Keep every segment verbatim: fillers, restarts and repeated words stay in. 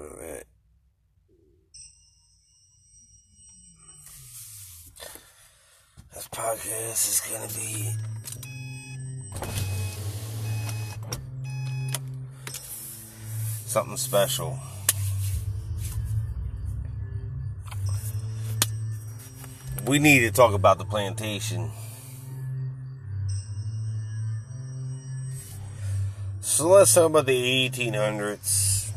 All right. This podcast is going to be something special. We need to talk about the plantation. So let's talk about the eighteen hundreds,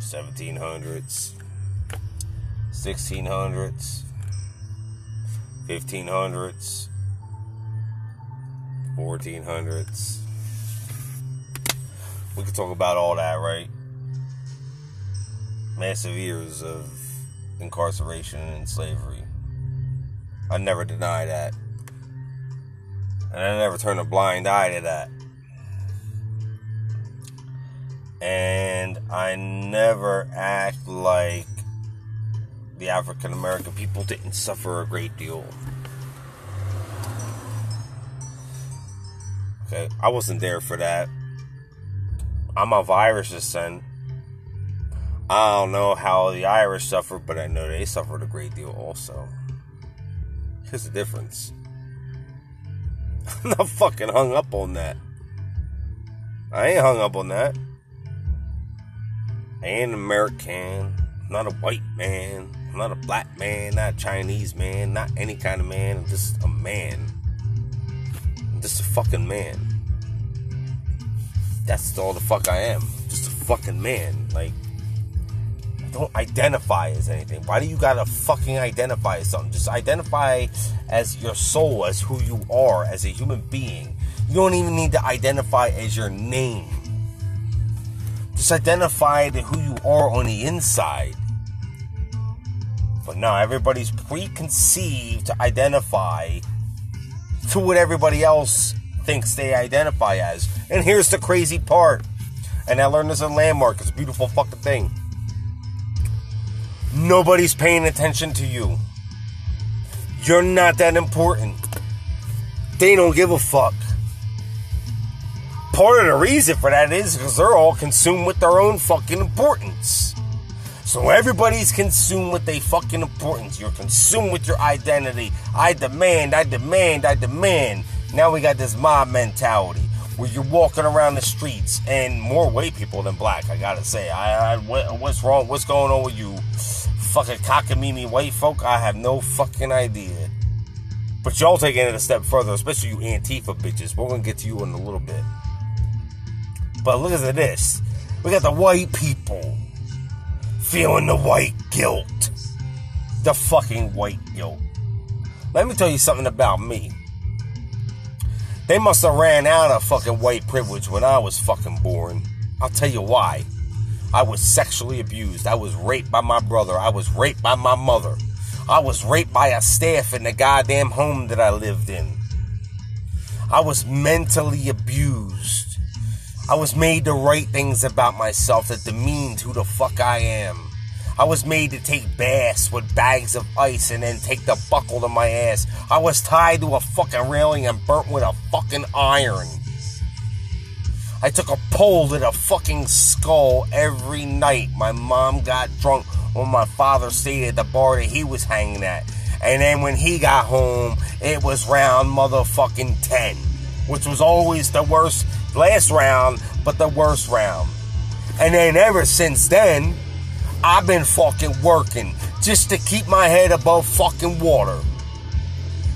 seventeen hundreds, sixteen hundreds, fifteen hundreds, fourteen hundreds. We could talk about all that, right? Massive years of incarceration and slavery. I never deny that. And I never turn a blind eye to that. And I never act like the African American people didn't suffer a great deal. Okay, I wasn't there for that. I'm of Irish descent. I don't know how the Irish suffered, but I know they suffered a great deal also. Here's the difference. I'm not fucking hung up on that. I ain't hung up on that. I ain't an American. I'm not a white man. I'm not a black man. Not a Chinese man. Not any kind of man. I'm just a man. I'm just a fucking man. That's all the fuck I am. Just a fucking man. Like, I don't identify as anything. Why do you gotta fucking identify as something? Just identify as your soul, as who you are, as a human being. You don't even need to identify as your name. Just identify to who you are on the inside. But now everybody's preconceived to identify to what everybody else thinks they identify as. And here's the crazy part. And I learned this in Landmark. It's a beautiful fucking thing. Nobody's paying attention to you. You're not that important. They don't give a fuck. Part of the reason for that is because they're all consumed with their own fucking importance. So everybody's consumed with their fucking importance. You're consumed with your identity. I demand, I demand, I demand. Now we got this mob mentality where you're walking around the streets and more white people than black, I gotta say. I, I what, What's wrong? What's going on with you fucking cockamamie white folk? I have no fucking idea. But y'all taking it a step further, especially you Antifa bitches. We're gonna get to you in a little bit. But look at this. We got the white people feeling the white guilt. The fucking white guilt. Let me tell you something about me. They must have ran out of fucking white privilege when I was fucking born. I'll tell you why. I was sexually abused. I was raped by my brother. I was raped by my mother. I was raped by a staff in the goddamn home that I lived in. I was mentally abused. I was made to write things about myself that demeaned who the fuck I am. I was made to take baths with bags of ice and then take the buckle to my ass. I was tied to a fucking railing and burnt with a fucking iron. I took a pole to the fucking skull every night. My mom got drunk when my father stayed at the bar that he was hanging at. And then when he got home, it was round motherfucking ten. Which was always the worst last round, but the worst round. And then ever since then, I've been fucking working just to keep my head above fucking water.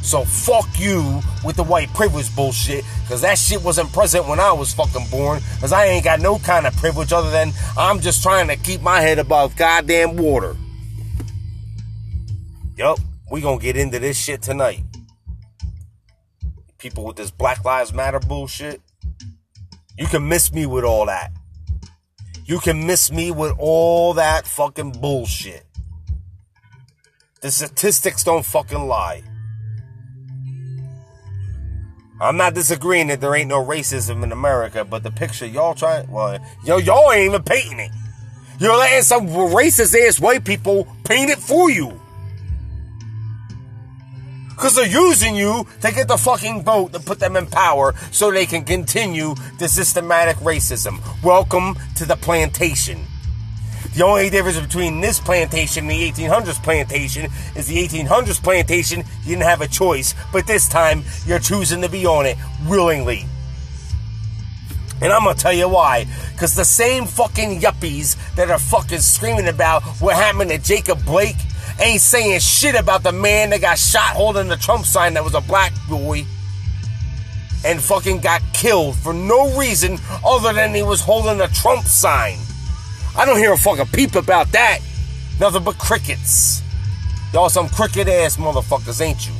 So fuck you with the white privilege bullshit, because that shit wasn't present when I was fucking born, because I ain't got no kind of privilege other than I'm just trying to keep my head above goddamn water. Yup, we gonna get into this shit tonight. People with this Black Lives Matter bullshit. You can miss me with all that. You can miss me with all that fucking bullshit. The statistics don't fucking lie. I'm not disagreeing that there ain't no racism in America, but the picture y'all trying, well, yo, y'all ain't even painting it. You're letting some racist-ass white people paint it for you. Because they're using you to get the fucking vote to put them in power so they can continue the systematic racism. Welcome to the plantation. The only difference between this plantation and the eighteen hundreds plantation is the eighteen hundreds plantation, you didn't have a choice, but this time you're choosing to be on it willingly. And I'm going to tell you why. Because the same fucking yuppies that are fucking screaming about what happened to Jacob Blake ain't saying shit about the man that got shot holding the Trump sign that was a black boy and fucking got killed for no reason other than he was holding a Trump sign. I don't hear a fucking peep about that. Nothing but crickets. Y'all some cricket ass motherfuckers, ain't you?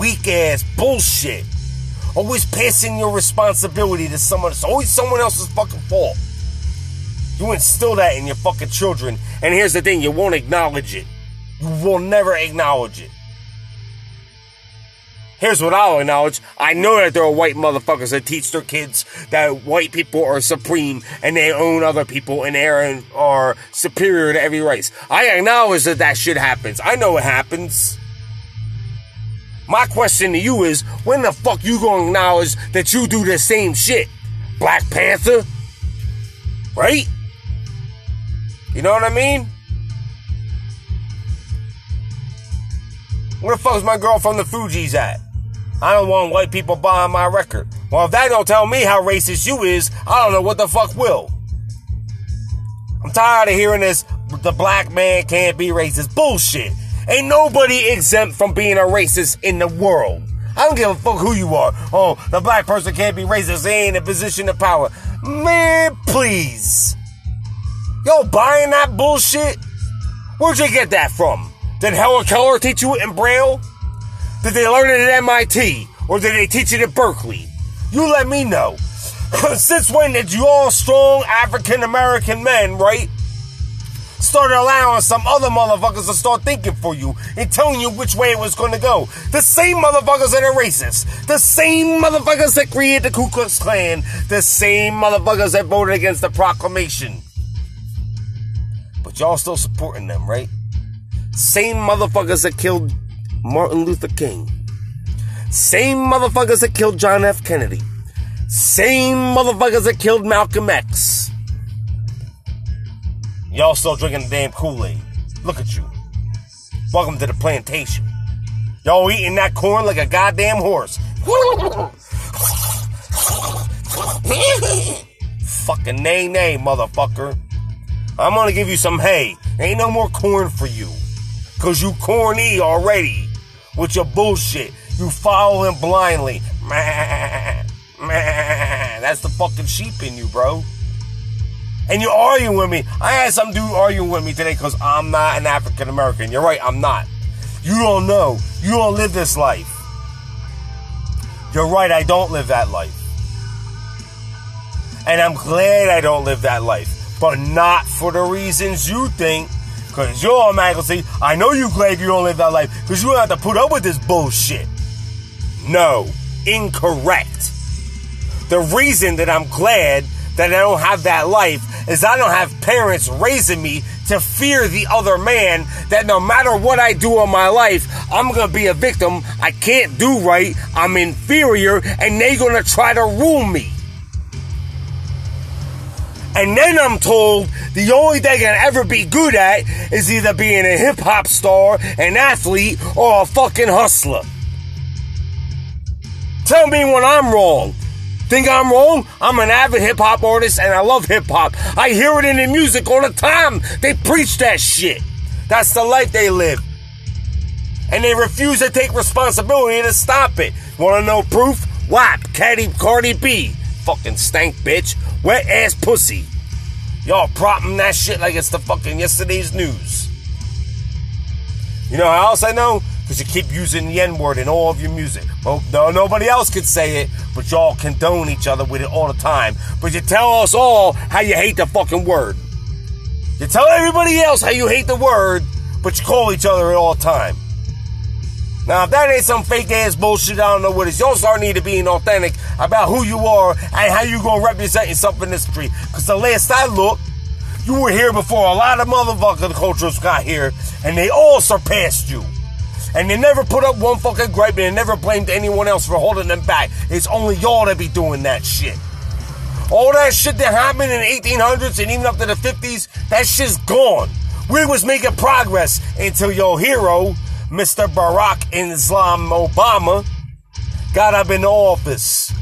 Weak ass bullshit. Always passing your responsibility to someone. It's always someone else's fucking fault. You instill that in your fucking children. And here's the thing, you won't acknowledge it. You will never acknowledge it. Here's what I'll acknowledge. I know that there are white motherfuckers that teach their kids that white people are supreme and they own other people and they are superior to every race. I acknowledge that that shit happens. I know it happens. My question to you is, when the fuck you gonna acknowledge that you do the same shit? Black Panther? Right? You know what I mean? Where the fuck's my girl from the Fugees at? I don't want white people buying my record. Well, if that don't tell me how racist you is, I don't know what the fuck will. I'm tired of hearing this, the black man can't be racist. Bullshit. Ain't nobody exempt from being a racist in the world. I don't give a fuck who you are. Oh, the black person can't be racist. They ain't in a position of power. Man, please. Yo, buying that bullshit? Where'd you get that from? Did Helen Keller teach you it in Braille? Did they learn it at M I T? Or did they teach it at Berkeley? You let me know. Since when did you all strong African-American men, right? Start allowing some other motherfuckers to start thinking for you and telling you which way it was going to go. The same motherfuckers that are racist. The same motherfuckers that created the Ku Klux Klan. The same motherfuckers that voted against the proclamation. But y'all still supporting them, right? Same motherfuckers that killed Martin Luther King. Same motherfuckers that killed John F. Kennedy. Same motherfuckers that killed Malcolm X. Y'all still drinking the damn Kool-Aid. Look at you. Welcome to the plantation. Y'all eating that corn like a goddamn horse. Fucking nay nay, motherfucker. I'm gonna give you some hay. Ain't no more corn for you. Cause you corny already. With your bullshit. You following blindly. That's the fucking sheep in you, bro. And you're arguing with me. I had some dude arguing with me today because I'm not an African American. You're right, I'm not. You don't know. You don't live this life. You're right, I don't live that life. And I'm glad I don't live that life. But not for the reasons you think. Because you're automatically, I know you're glad you don't live that life because you don't have to put up with this bullshit. No, incorrect. The reason that I'm glad that I don't have that life is I don't have parents raising me to fear the other man, that no matter what I do in my life, I'm going to be a victim. I can't do right. I'm inferior. And they're going to try to rule me. And then I'm told the only thing I can ever be good at is either being a hip hop star, an athlete, or a fucking hustler. Tell me when I'm wrong. Think I'm wrong? I'm an avid hip-hop artist and I love hip-hop. I hear it in the music all the time. They preach that shit. That's the life they live. And they refuse to take responsibility to stop it. Want to know proof? W A P, Cardi, Cardi B. Fucking stank, bitch. Wet-ass pussy. Y'all propping that shit like it's the fucking yesterday's news. You know how else I know? Because you keep using the N-word in all of your music. Well, no, nobody else could say it, but y'all condone each other with it all the time. But you tell us all how you hate the fucking word. You tell everybody else how you hate the word, but you call each other it all the time. Now, if that ain't some fake-ass bullshit, I don't know what it is. Y'all start need to being authentic about who you are and how you going to represent yourself in this street. Because the last I looked, you were here before a lot of motherfucking cultures got here, and they all surpassed you. And they never put up one fucking gripe and they never blamed anyone else for holding them back. It's only y'all that be doing that shit. All that shit that happened in the eighteen hundreds and even up to the fifties, that shit's gone. We was making progress until your hero, Mister Barack Islam Obama, got up in office.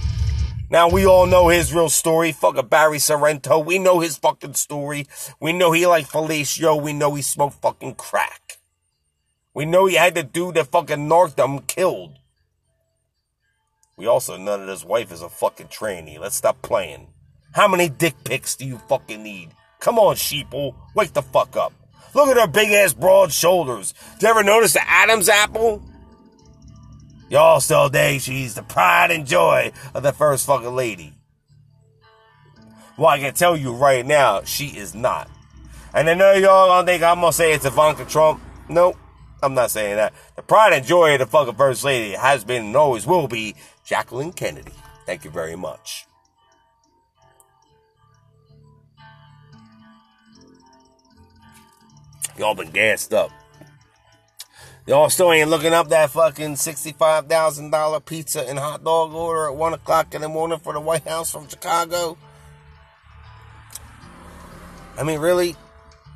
Now, we all know his real story. Fuck a Barry Sorrento. We know his fucking story. We know he like fellatio. We know he smoked fucking crack. We know he had the dude that fucking narked him killed. We also know that his wife is a fucking tranny. Let's stop playing. How many dick pics do you fucking need? Come on, sheeple. Wake the fuck up. Look at her big-ass broad shoulders. Did you ever notice the Adam's apple? Y'all still think she's the pride and joy of the first fucking lady. Well, I can tell you right now, she is not. And I know y'all gonna think I'm gonna say it's Ivanka Trump. Nope, I'm not saying that. The pride and joy of the fucking first lady has been and always will be Jacqueline Kennedy. Thank you very much. Y'all been gassed up. Y'all still ain't looking up that fucking sixty-five thousand dollars pizza and hot dog order at one o'clock in the morning for the White House from Chicago? I mean, really?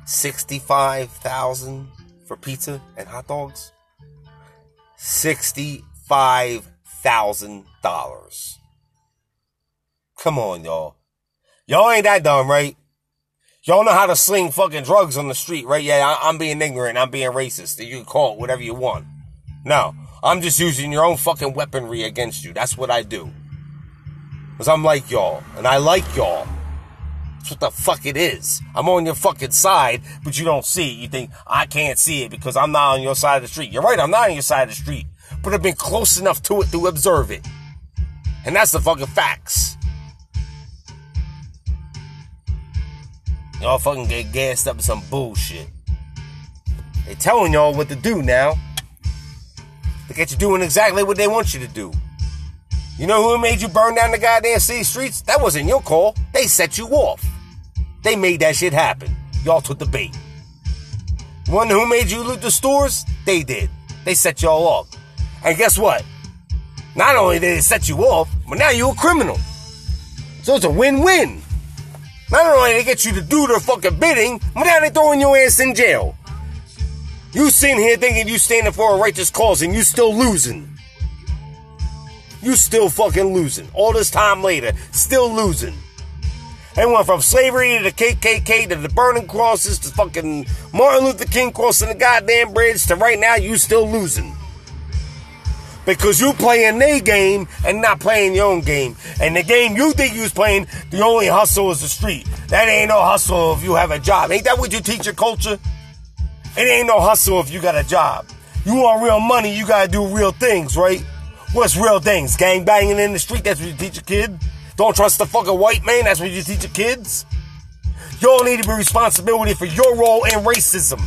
sixty-five thousand dollars for pizza and hot dogs? sixty-five thousand dollars. Come on, y'all. Y'all ain't that dumb, right? Y'all know how to sling fucking drugs on the street, right? Yeah, I, I'm being ignorant. I'm being racist. You can call it whatever you want. No, I'm just using your own fucking weaponry against you. That's what I do. Because I'm like y'all. And I like y'all. That's what the fuck it is. I'm on your fucking side, but you don't see it. You think, I can't see it because I'm not on your side of the street. You're right, I'm not on your side of the street. But I've been close enough to it to observe it. And that's the fucking facts. Y'all fucking get gassed up with some bullshit. They telling y'all what to do now. They get you doing exactly what they want you to do. You know who made you burn down the goddamn city streets? That wasn't your call. They set you off. They made that shit happen. Y'all took the bait. One who made you loot the stores? They did. They set y'all up. And guess what? Not only did they set you off, but now you're a criminal. So it's a win-win. Not only they get you to do their fucking bidding, but now they throwing your ass in jail. You sitting here thinking you standing for a righteous cause and you still losing. You still fucking losing. All this time later, still losing. They went from slavery to the K K K to the burning crosses to fucking Martin Luther King crossing the goddamn bridge to right now you still losing. Because you playing their game and not playing your own game. And the game you think you was playing, the only hustle is the street. That ain't no hustle if you have a job. Ain't that what you teach your culture? It ain't no hustle if you got a job. You want real money, you gotta do real things, right? What's real things? Gang banging in the street, that's what you teach a kid? Don't trust the fucking white man, that's what you teach your kids? Y'all need to be responsibility for your role in racism.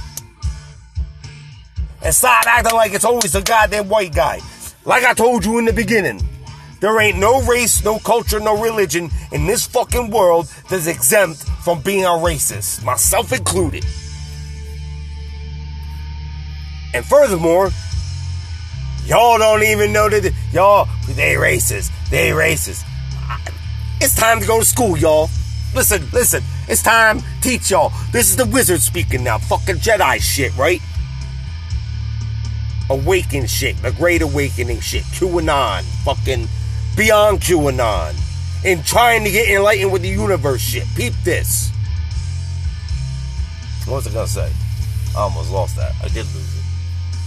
And stop acting like it's always the goddamn white guy. Like I told you in the beginning, there ain't no race, no culture, no religion in this fucking world that's exempt from being a racist, myself included. And furthermore, y'all don't even know that y'all, they racist, they racist. It's time to go to school, y'all. Listen, listen, it's time to teach y'all. This is the wizard speaking now, fucking Jedi shit, right? Awaken shit, the Great Awakening shit, QAnon, fucking beyond QAnon, and trying to get enlightened with the universe shit. Peep this. What was I gonna say? I almost lost that. I did lose it.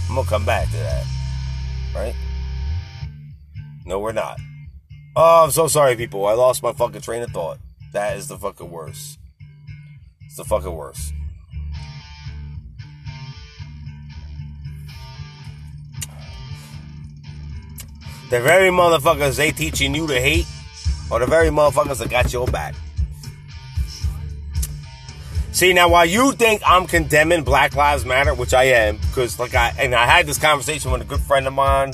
I'm gonna come back to that. Right? No, we're not. Oh, I'm so sorry, people. I lost my fucking train of thought. That is the fucking worst. It's the fucking worst. The very motherfuckers they teaching you to hate are the very motherfuckers that got your back. See, now while you think I'm condemning Black Lives Matter, which I am, because like I and I had this conversation with a good friend of mine,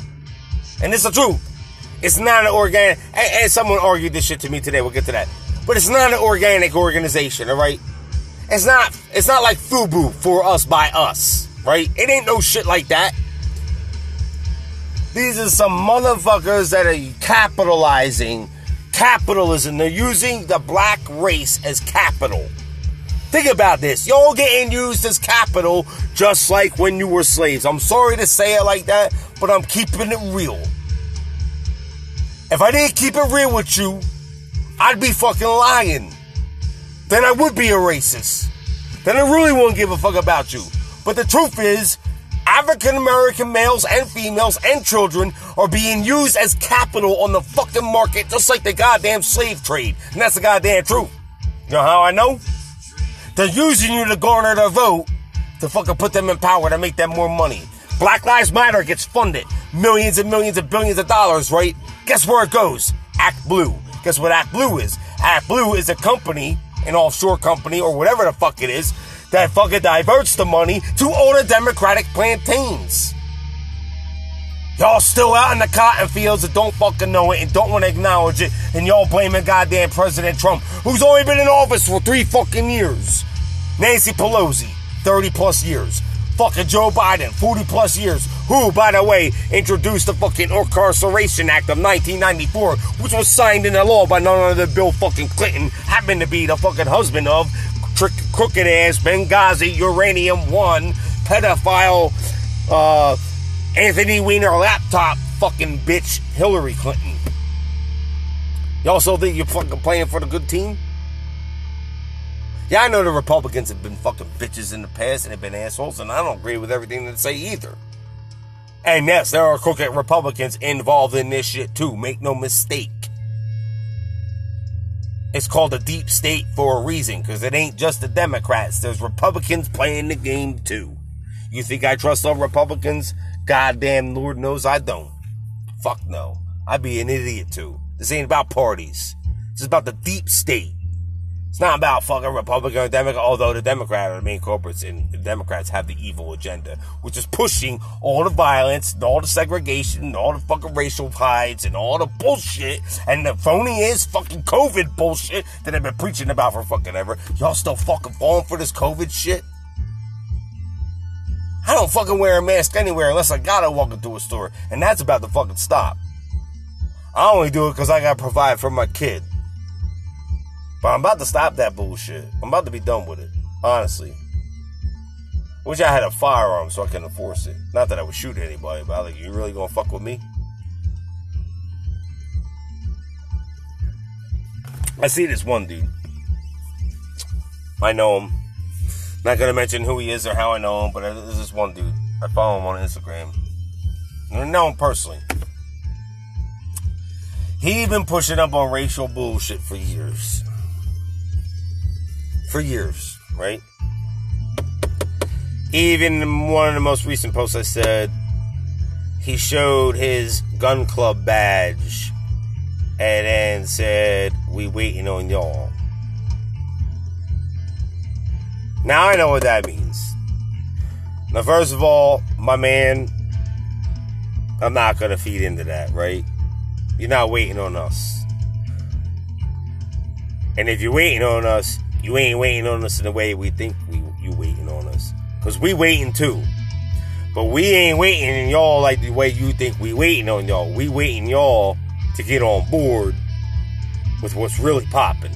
and it's the truth. It's not an organic, and, and someone argued this shit to me today, we'll get to that. But it's not an organic organization, alright? It's not it's not like FUBU, for us by us, right? It ain't no shit like that. These are some motherfuckers that are capitalizing, capitalism. They're using the black race as capital. Think about this. Y'all getting used as capital just like when you were slaves. I'm sorry to say it like that, but I'm keeping it real. If I didn't keep it real with you, I'd be fucking lying. Then I would be a racist. Then I really wouldn't give a fuck about you. But the truth is, African American males and females and children are being used as capital on the fucking market, just like the goddamn slave trade. And that's the goddamn truth. You know how I know? They're using you to garner their vote to fucking put them in power, to make them more money. Black Lives Matter gets funded. Millions and millions and billions of dollars, right? Guess where it goes? Act Blue. Guess what Act Blue is? Act Blue is a company, an offshore company or whatever the fuck it is, that fucking diverts the money to older Democratic plantains. Y'all still out in the cotton fields that don't fucking know it and don't want to acknowledge it, and y'all blaming goddamn President Trump, who's only been in office for three fucking years. Nancy Pelosi, thirty plus years. Fucking Joe Biden, forty plus years. Who, by the way, introduced the fucking Incarceration Act of nineteen ninety-four, which was signed into law by none other than Bill fucking Clinton, happened to be the fucking husband of Trick, crooked ass Benghazi Uranium One pedophile uh, Anthony Weiner laptop fucking bitch Hillary Clinton. Y'all still think you're fucking playing for the good team? Yeah, I know the Republicans have been fucking bitches in the past and have been assholes, and I don't agree with everything they say either. And yes, there are crooked Republicans involved in this shit too. Make no mistake. It's called the deep state for a reason, because it ain't just the Democrats. There's Republicans playing the game, too. You think I trust all Republicans? Goddamn Lord knows I don't. Fuck no. I'd be an idiot, too. This ain't about parties. This is about the deep state. It's not about fucking Republican or Democrat, although the Democrats are the main corporates, and the Democrats have the evil agenda, which is pushing all the violence and all the segregation and all the fucking racial hides and all the bullshit and the phony ass fucking COVID bullshit that I've been preaching about for fucking ever. Y'all still fucking falling for this COVID shit? I don't fucking wear a mask anywhere unless I gotta walk into a store, and that's about to fucking stop. I only do it because I gotta provide for my kid. But I'm about to stop that bullshit. I'm about to be done with it, honestly. Wish I had a firearm so I can enforce it. Not that I would shoot anybody, but I was like, you really gonna fuck with me? I see this one dude. I know him. Not gonna mention who he is or how I know him, but there's this one dude. I follow him on Instagram. I know him personally. He's been pushing up on racial bullshit for years. For years, right? Even in one of the most recent posts I said, he showed his gun club badge and then said, "We waiting on y'all." Now I know what that means. Now, first of all, my man, I'm not going to feed into that, right? You're not waiting on us. And if you're waiting on us, you ain't waiting on us in the way we think we, you waiting on us. Because we waiting too. But we ain't waiting on y'all like the way you think we waiting on y'all. We waiting y'all to get on board with what's really popping.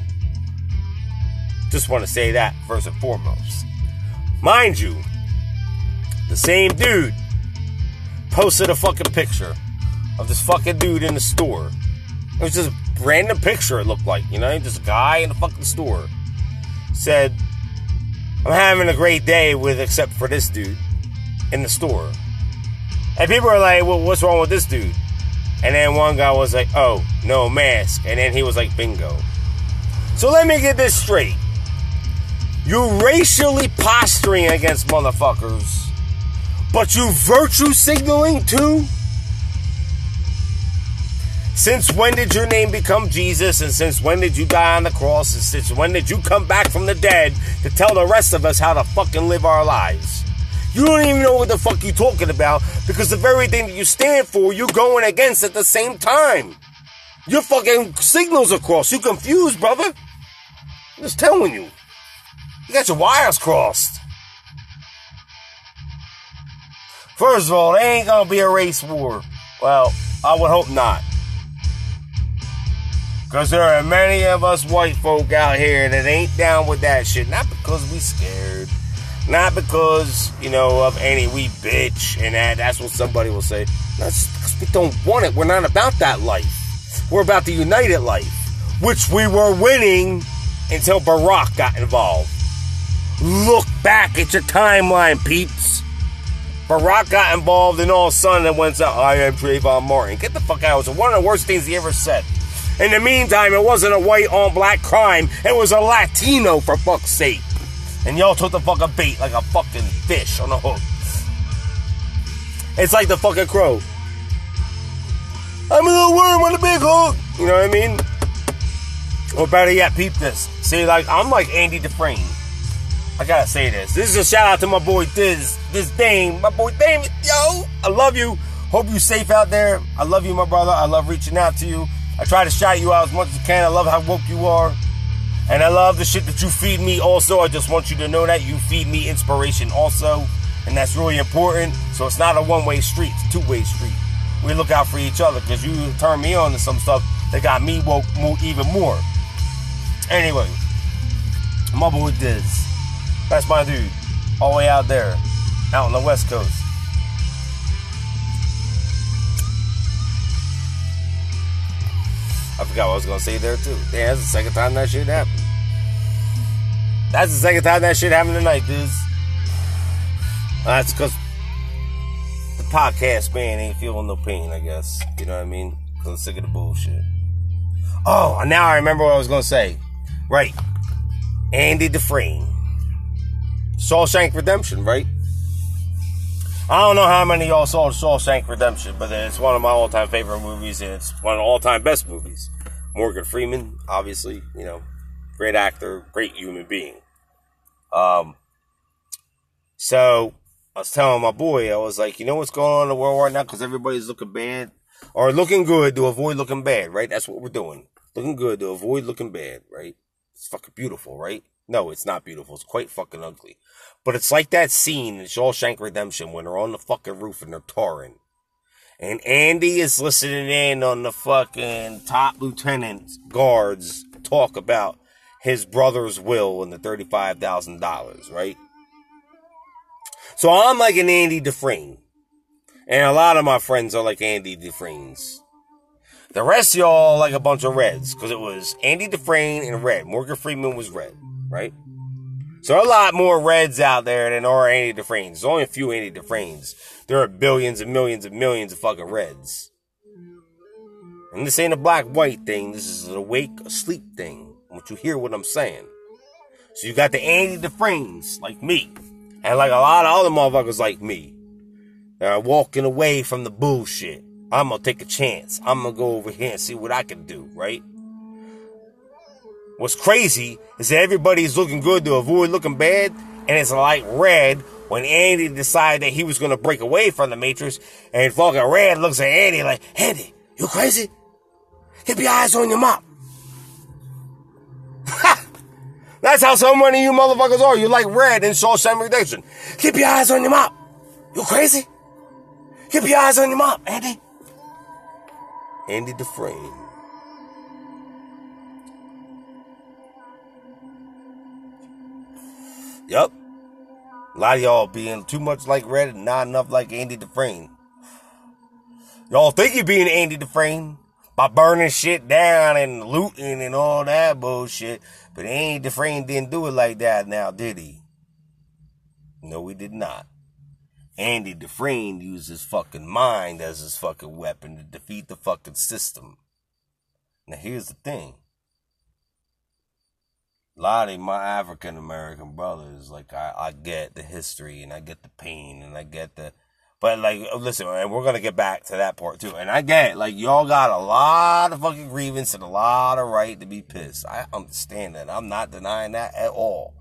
Just want to say that first and foremost. Mind you, the same dude posted a fucking picture of this fucking dude in the store. It was just a random picture, it looked like, you know? Just a guy in a fucking store. Said, "I'm having a great day with, except for this dude in the store." And people are like, "Well, what's wrong with this dude?" And then one guy was like, "Oh, no mask." And then he was like, "Bingo." So let me get this straight. You're racially posturing against motherfuckers, but you virtue signaling too? Since when did your name become Jesus? And since when did you die on the cross? And since when did you come back from the dead to tell the rest of us how to fucking live our lives? You don't even know what the fuck you're talking about, because the very thing that you stand for, you're going against at the same time. Your fucking signals are crossed. You confused, brother. I'm just telling you. You got your wires crossed. First of all, there ain't gonna be a race war. Well, I would hope not. Because there are many of us white folk out here that ain't down with that shit. Not because we scared. Not because, you know, of any we bitch and that. That's what somebody will say. No, it's because we don't want it. We're not about that life. We're about the united life. Which we were winning until Barack got involved. Look back at your timeline, peeps. Barack got involved and all of a sudden it went out, I am Trayvon Martin. Get the fuck out. It was one of the worst things he ever said. In the meantime, it wasn't a white on black crime. It was a Latino, for fuck's sake. And y'all took the fucking bait like a fucking fish on a hook. It's like the fucking crow. I'm a little worm on a big hook. You know what I mean? Or better yet, peep this. See, like, I'm like Andy Dufresne. I gotta say this. This is a shout out to my boy Diz. This Dame. My boy Dame. Yo, I love you. Hope you safe out there. I love you, my brother. I love reaching out to you. I try to shout you out as much as I can. I love how woke you are. And I love the shit that you feed me also. I just want you to know that. You feed me inspiration also. And that's really important. So it's not a one-way street. It's a two-way street. We look out for each other. Because you turn me on to some stuff that got me woke even more. Anyway. My boy Diz. That's my dude. All the way out there. Out on the West Coast. I forgot what I was going to say there, too. Damn, that's the second time that shit happened. That's the second time that shit happened tonight, dudes. That's because the podcast man ain't feeling no pain, I guess. You know what I mean? Because I'm sick of the bullshit. Oh, now I remember what I was going to say. Right. Andy Dufresne. Shawshank Redemption, right? I don't know how many of y'all saw Shawshank Redemption, but it's one of my all-time favorite movies, and it's one of the all-time best movies. Morgan Freeman, obviously, you know, great actor, great human being. Um, so, I was telling my boy, I was like, you know what's going on in the world right now? Because everybody's looking bad, or looking good to avoid looking bad, right? That's what we're doing. Looking good to avoid looking bad, right? It's fucking beautiful, right? No, it's not beautiful. It's quite fucking ugly. But it's like that scene in Shawshank Redemption when they're on the fucking roof and they're touring. And Andy is listening in on the fucking top lieutenant guards talk about his brother's will and the thirty-five thousand dollars, right? So I'm like an Andy Dufresne. And a lot of my friends are like Andy Dufresnes. The rest of y'all like a bunch of reds. Because it was Andy Dufresne and red. Morgan Freeman was red. Right? So there are a lot more reds out there than are Andy Dufresnes. There's only a few Andy Dufresnes. There are billions and millions and millions of fucking reds. And this ain't a black-white thing. This is an awake, asleep thing. I want you to hear what I'm saying. So you got the Andy Dufresnes, like me. And like a lot of other motherfuckers like me. That are walking away from the bullshit. I'm going to take a chance. I'm going to go over here and see what I can do, right? What's crazy is that everybody's looking good to avoid looking bad, and it's like red when Andy decided that he was going to break away from the Matrix, and fucking red looks at Andy like, Andy, you crazy? Keep your eyes on your mop. Ha! That's how so many of you motherfuckers are. You're like red in Shawshank Redemption. Keep your eyes on your mop. You crazy? Keep your eyes on your mop, Andy. Andy Dufresne. Yep. A lot of y'all being too much like red and not enough like Andy Dufresne. Y'all think you're being Andy Dufresne by burning shit down and looting and all that bullshit. But Andy Dufresne didn't do it like that now, did he? No, he did not. Andy Dufresne used his fucking mind as his fucking weapon to defeat the fucking system. Now, here's the thing. A lot of my African-American brothers, like, I, I get the history, and I get the pain, and I get the... But, like, listen, and we're going to get back to that part, too. And I get it. Like, y'all got a lot of fucking grievance and a lot of right to be pissed. I understand that. I'm not denying that at all.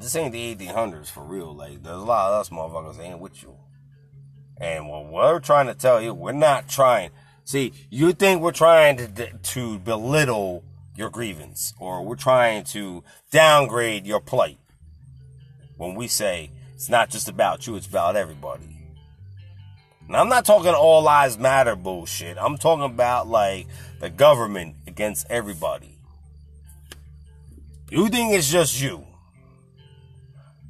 This ain't the eighteen hundreds, for real. Like, there's a lot of us motherfuckers that ain't with you. And what we're trying to tell you, we're not trying... See, you think we're trying to to belittle your grievance, or we're trying to downgrade your plight. When we say it's not just about you, it's about everybody. And I'm not talking all lives matter bullshit. I'm talking about, like, the government against everybody. You think it's just you.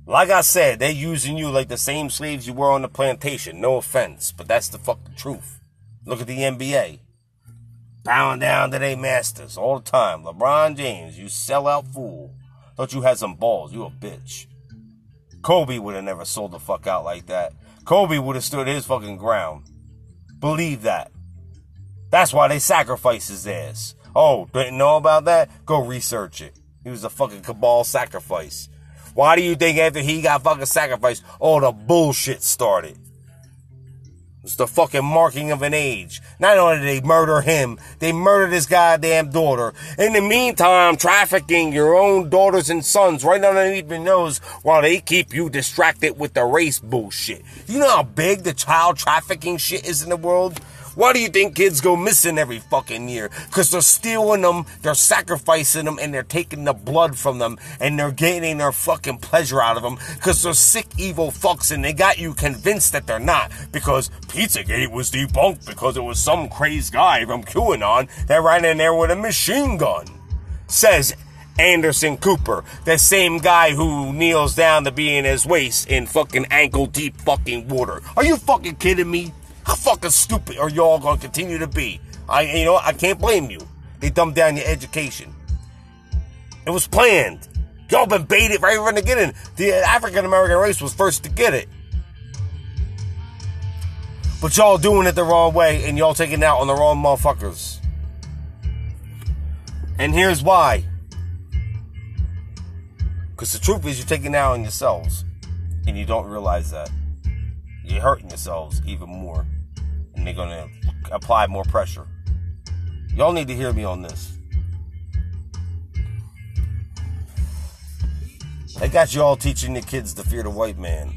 Like I said, they're using you like the same slaves you were on the plantation. No offense, but that's the fucking truth. Look at the N B A. Bowing down to their masters all the time. LeBron James, you sellout fool. Thought you had some balls. You a bitch. Kobe would have never sold the fuck out like that. Kobe would have stood his fucking ground. Believe that. That's why they sacrificed his ass. Oh, didn't know about that? Go research it. He was a fucking cabal sacrifice. Why do you think after he got fucking sacrificed, all the bullshit started? It's the fucking marking of an age. Not only did they murder him, they murdered his goddamn daughter. In the meantime, trafficking your own daughters and sons right underneath your nose while they keep you distracted with the race bullshit. You know how big the child trafficking shit is in the world? Why do you think kids go missing every fucking year? Because they're stealing them, they're sacrificing them, and they're taking the blood from them, and they're getting their fucking pleasure out of them because they're sick, evil fucks, and they got you convinced that they're not because Pizzagate was debunked because it was some crazed guy from QAnon that ran in there with a machine gun, says Anderson Cooper, the same guy who kneels down to be in his waist in fucking ankle-deep fucking water. Are you fucking kidding me? How fucking stupid are y'all gonna continue to be? I, you know, I can't blame you. They dumbed down your education. It was planned. Y'all been baited right from the beginning. The African American race was first to get it. But y'all doing it the wrong way, and y'all taking out on the wrong motherfuckers. And here's why. Because the truth is, you're taking out on yourselves, and you don't realize that. You're hurting yourselves even more. And they're going to apply more pressure. Y'all need to hear me on this. They got you all teaching the kids to fear the white man.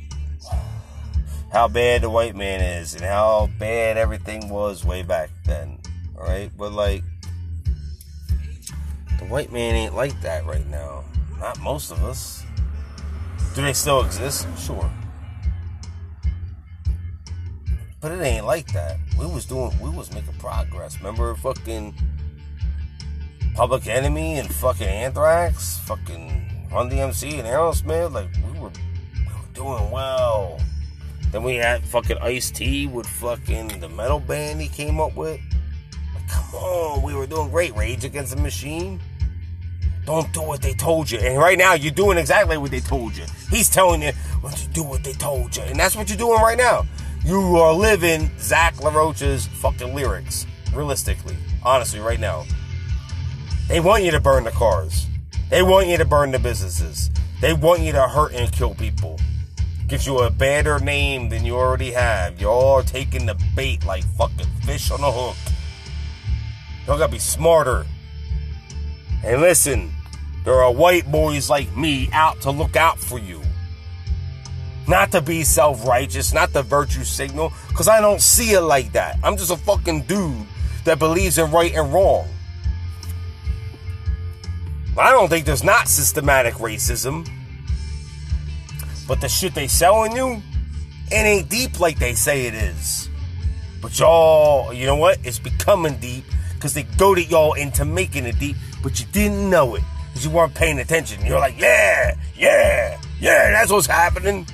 How bad the white man is. And how bad everything was way back then. Alright? But like, the white man ain't like that right now. Not most of us. Do they still exist? Sure. But it ain't like that. We was doing, we was making progress. Remember fucking Public Enemy and fucking Anthrax? Fucking Run D M C and Aerosmith? Like, we were, we were doing well. Then we had fucking Ice-T with fucking the metal band he came up with. Like, come on, we were doing great. Rage Against the Machine. Don't do what they told you. And right now, you're doing exactly what they told you. He's telling you, well, you do what they told you. And that's what you're doing right now. You are living Zach LaRoche's fucking lyrics, realistically, honestly, right now. They want you to burn the cars. They want you to burn the businesses. They want you to hurt and kill people. Gives you a better name than you already have. Y'all are taking the bait like fucking fish on a hook. Y'all gotta be smarter. And listen, there are white boys like me out to look out for you. Not to be self-righteous, not the virtue signal, because I don't see it like that. I'm just a fucking dude that believes in right and wrong. I don't think there's not systematic racism. But the shit they selling you, it ain't deep like they say it is. But y'all, you know what? It's becoming deep, because they goaded y'all into making it deep, but you didn't know it, because you weren't paying attention. You're like, yeah, yeah, yeah, that's what's happening.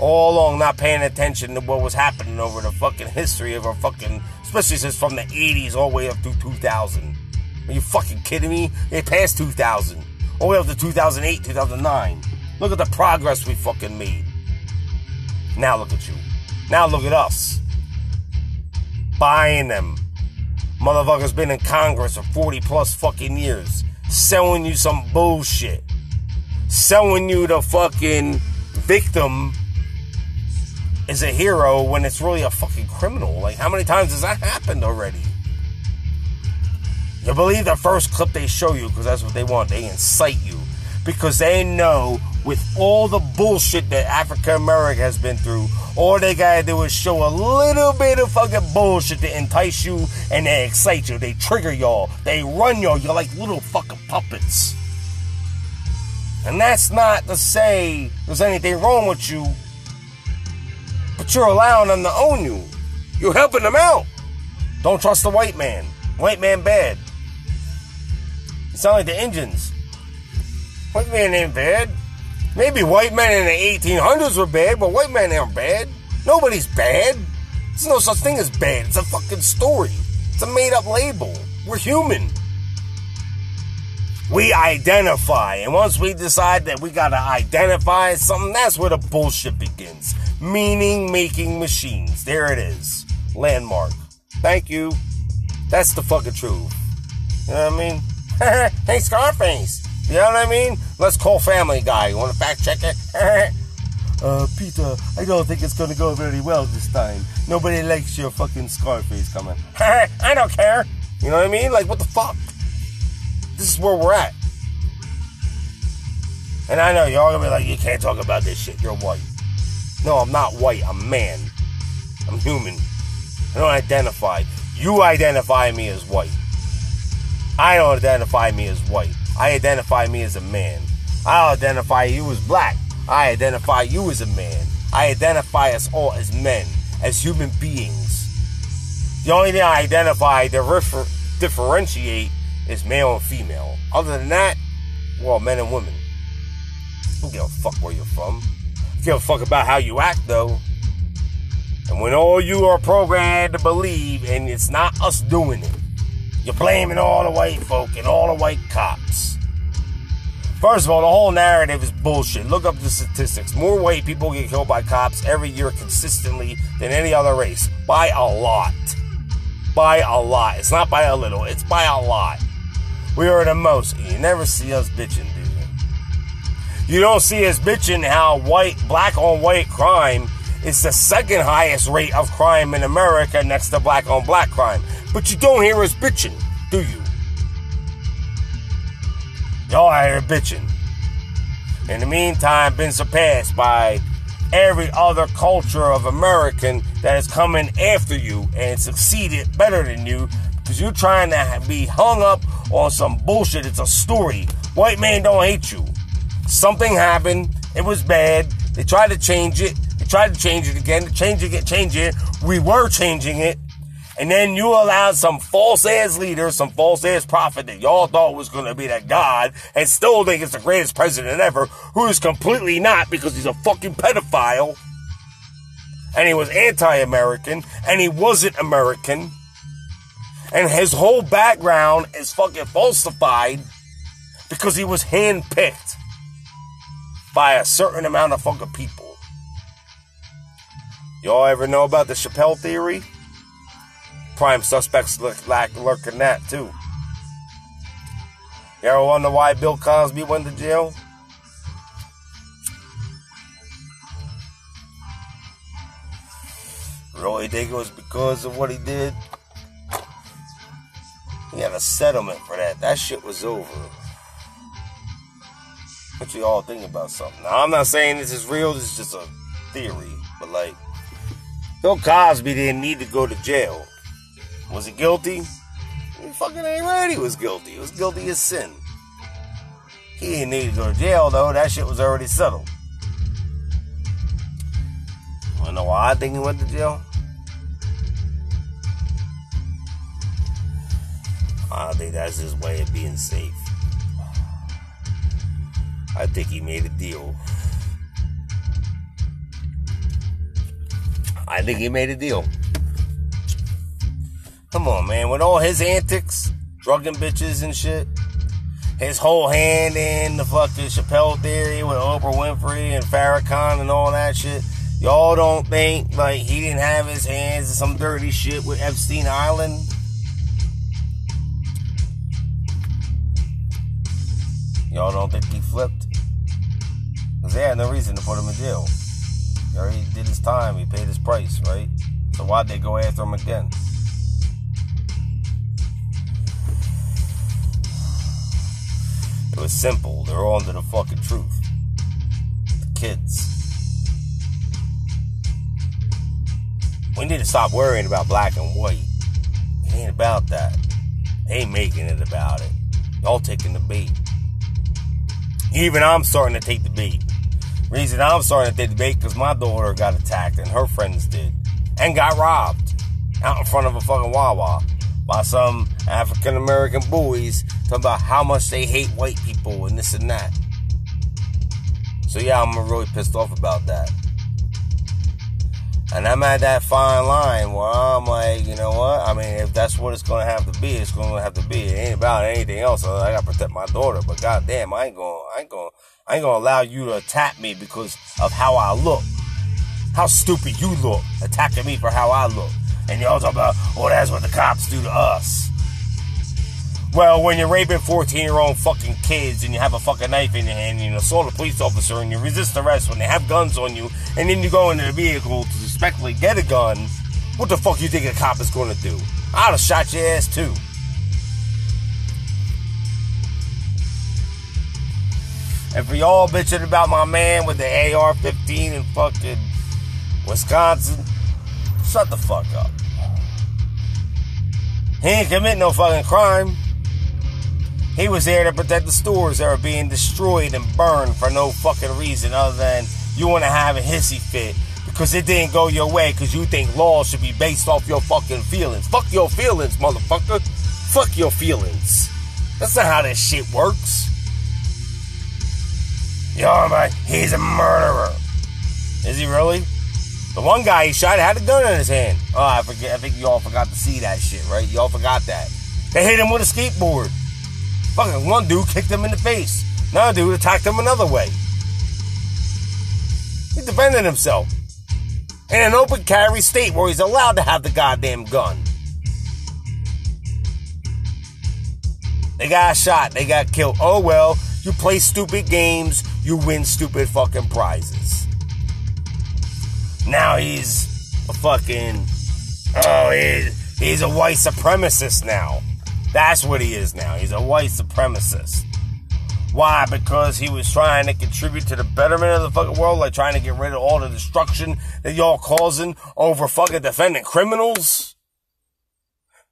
All along, not paying attention to what was happening over the fucking history of our fucking, especially since from the eighties all the way up through two thousand. Are you fucking kidding me? They passed two thousand. All the way up to two thousand eight, two thousand nine. Look at the progress we fucking made. Now look at you. Now look at us. Buying them. Motherfuckers been in Congress for forty plus fucking years. Selling you some bullshit. Selling you the fucking victim is a hero when it's really a fucking criminal. Like, how many times has that happened already? You believe the first clip they show you because that's what they want. They incite you because they know with all the bullshit that Africa America has been through, all they gotta do is show a little bit of fucking bullshit to entice you, and they excite you. They trigger y'all. They run y'all. You're like little fucking puppets. And that's not to say there's anything wrong with you, but you're allowing them to own you. You're helping them out. Don't trust the white man. White man bad. It's not like the Indians. White man ain't bad. Maybe white men in the eighteen hundreds were bad, but white men aren't bad. Nobody's bad. There's no such thing as bad. It's a fucking story. It's a made-up label. We're human. We identify. And once we decide that we gotta identify something, that's where the bullshit begins. Meaning-making machines. There it is. Landmark. Thank you. That's the fucking truth. You know what I mean? Hey, Scarface. You know what I mean? Let's call Family Guy. You want to fact check it? uh, Peter, I don't think it's going to go very well this time. Nobody likes your fucking Scarface coming. I don't care. You know what I mean? Like, what the fuck? This is where we're at. And I know y'all going to be like, you can't talk about this shit. You're white. No, I'm not white. I'm man. I'm human. I don't identify. You identify me as white. I don't identify me as white. I identify me as a man. I identify you as black. I identify you as a man. I identify us all as men, as human beings. The only thing I identify, differ, differentiate, is male and female. Other than that, we're all men and women. I don't give a fuck where you're from. I don't give a fuck about how you act, though. And when all you are programmed to believe, and it's not us doing it, you're blaming all the white folk and all the white cops. First of all, the whole narrative is bullshit. Look up the statistics. More white people get killed by cops every year consistently than any other race. By a lot. By a lot. It's not by a little. It's by a lot. We are the most. You never see us bitching, do you? You don't see us bitching how white, black on white crime is the second highest rate of crime in America next to black on black crime. But you don't hear us bitching, do you? Y'all out here bitching. In the meantime, been surpassed by every other culture of American that is coming after you and succeeded better than you because you're trying to be hung up on some bullshit. It's a story. White man don't hate you. Something happened. It was bad. They tried to change it. They tried to change it again. They changed it, change it. We were changing it. And then you allowed some false-ass leader, some false-ass prophet that y'all thought was going to be that God, and still think it's the greatest president ever, who is completely not because he's a fucking pedophile. And he was anti-American, and he wasn't American. And his whole background is fucking falsified because he was handpicked by a certain amount of fucking people. Y'all ever know about the Chappelle theory? Prime suspects look like lurking that too. You ever wonder why Bill Cosby went to jail? Really think it was because of what he did? He had a settlement for that. That shit was over. What you all think about something? Now, I'm not saying this is real. This is just a theory. But like, Bill Cosby didn't need to go to jail. Was he guilty? He fucking ain't right. He was guilty. He was guilty as sin. He didn't need to go to jail, though. That shit was already settled. I don't know why I think he went to jail. I think that's his way of being safe. I think he made a deal. I think he made a deal. Come on, man. With all his antics, drugging bitches and shit, his whole hand in the fucking Chappelle theory with Oprah Winfrey and Farrakhan and all that shit, y'all don't think, like, he didn't have his hands in some dirty shit with Epstein Island? Y'all don't think he flipped? Because they had no reason to put him in jail. He already did his time. He paid his price, right? So why'd they go after him again? It was simple. They're on to the fucking truth. The kids. We need to stop worrying about black and white. It ain't about that. They ain't making it about it. Y'all taking the bait. Even I'm starting to take the bait. Reason I'm starting to take the bait because my daughter got attacked and her friends did. And got robbed. out in front of a fucking Wawa by some African-American boys talking about how much they hate white people and this and that. So yeah, I'm really pissed off about that. And I'm at that fine line where I'm like, you know what? I mean, if that's what it's going to have to be, it's going to have to be. It ain't about anything else. I got to protect my daughter. But goddamn, I ain't going I ain't going I ain't going to allow you to attack me because of how I look. How stupid you look, attacking me for how I look. And y'all talking about, oh, that's what the cops do to us. Well, when you're raping fourteen-year-old fucking kids and you have a fucking knife in your hand and you assault a police officer and you resist arrest when they have guns on you and then you go into the vehicle to respectfully get a gun, what the fuck you think a cop is going to do? I'd have shot your ass too. And for y'all bitching about my man with the A R fifteen in fucking Wisconsin, shut the fuck up. He ain't commit no fucking crime. He was there to protect the stores that are being destroyed and burned for no fucking reason other than you want to have a hissy fit because it didn't go your way because you think laws should be based off your fucking feelings. Fuck your feelings, motherfucker. Fuck your feelings. That's not how this shit works. You know what I'm like? He's a murderer. Is he really? The one guy he shot had a gun in his hand. Oh, I forget. I think y'all forgot to see that shit, right? Y'all forgot that. They hit him with a skateboard. Fucking one dude kicked him in the face. Another dude attacked him another way. He defended himself in an open carry state where he's allowed to have the goddamn gun. They got shot. They got killed. Oh, well, you play stupid games. You win stupid fucking prizes. Now he's a fucking... Oh, he's, he's a white supremacist now. That's what he is now. He's a white supremacist. Why? Because he was trying to contribute to the betterment of the fucking world, like trying to get rid of all the destruction that y'all causing over fucking defending criminals?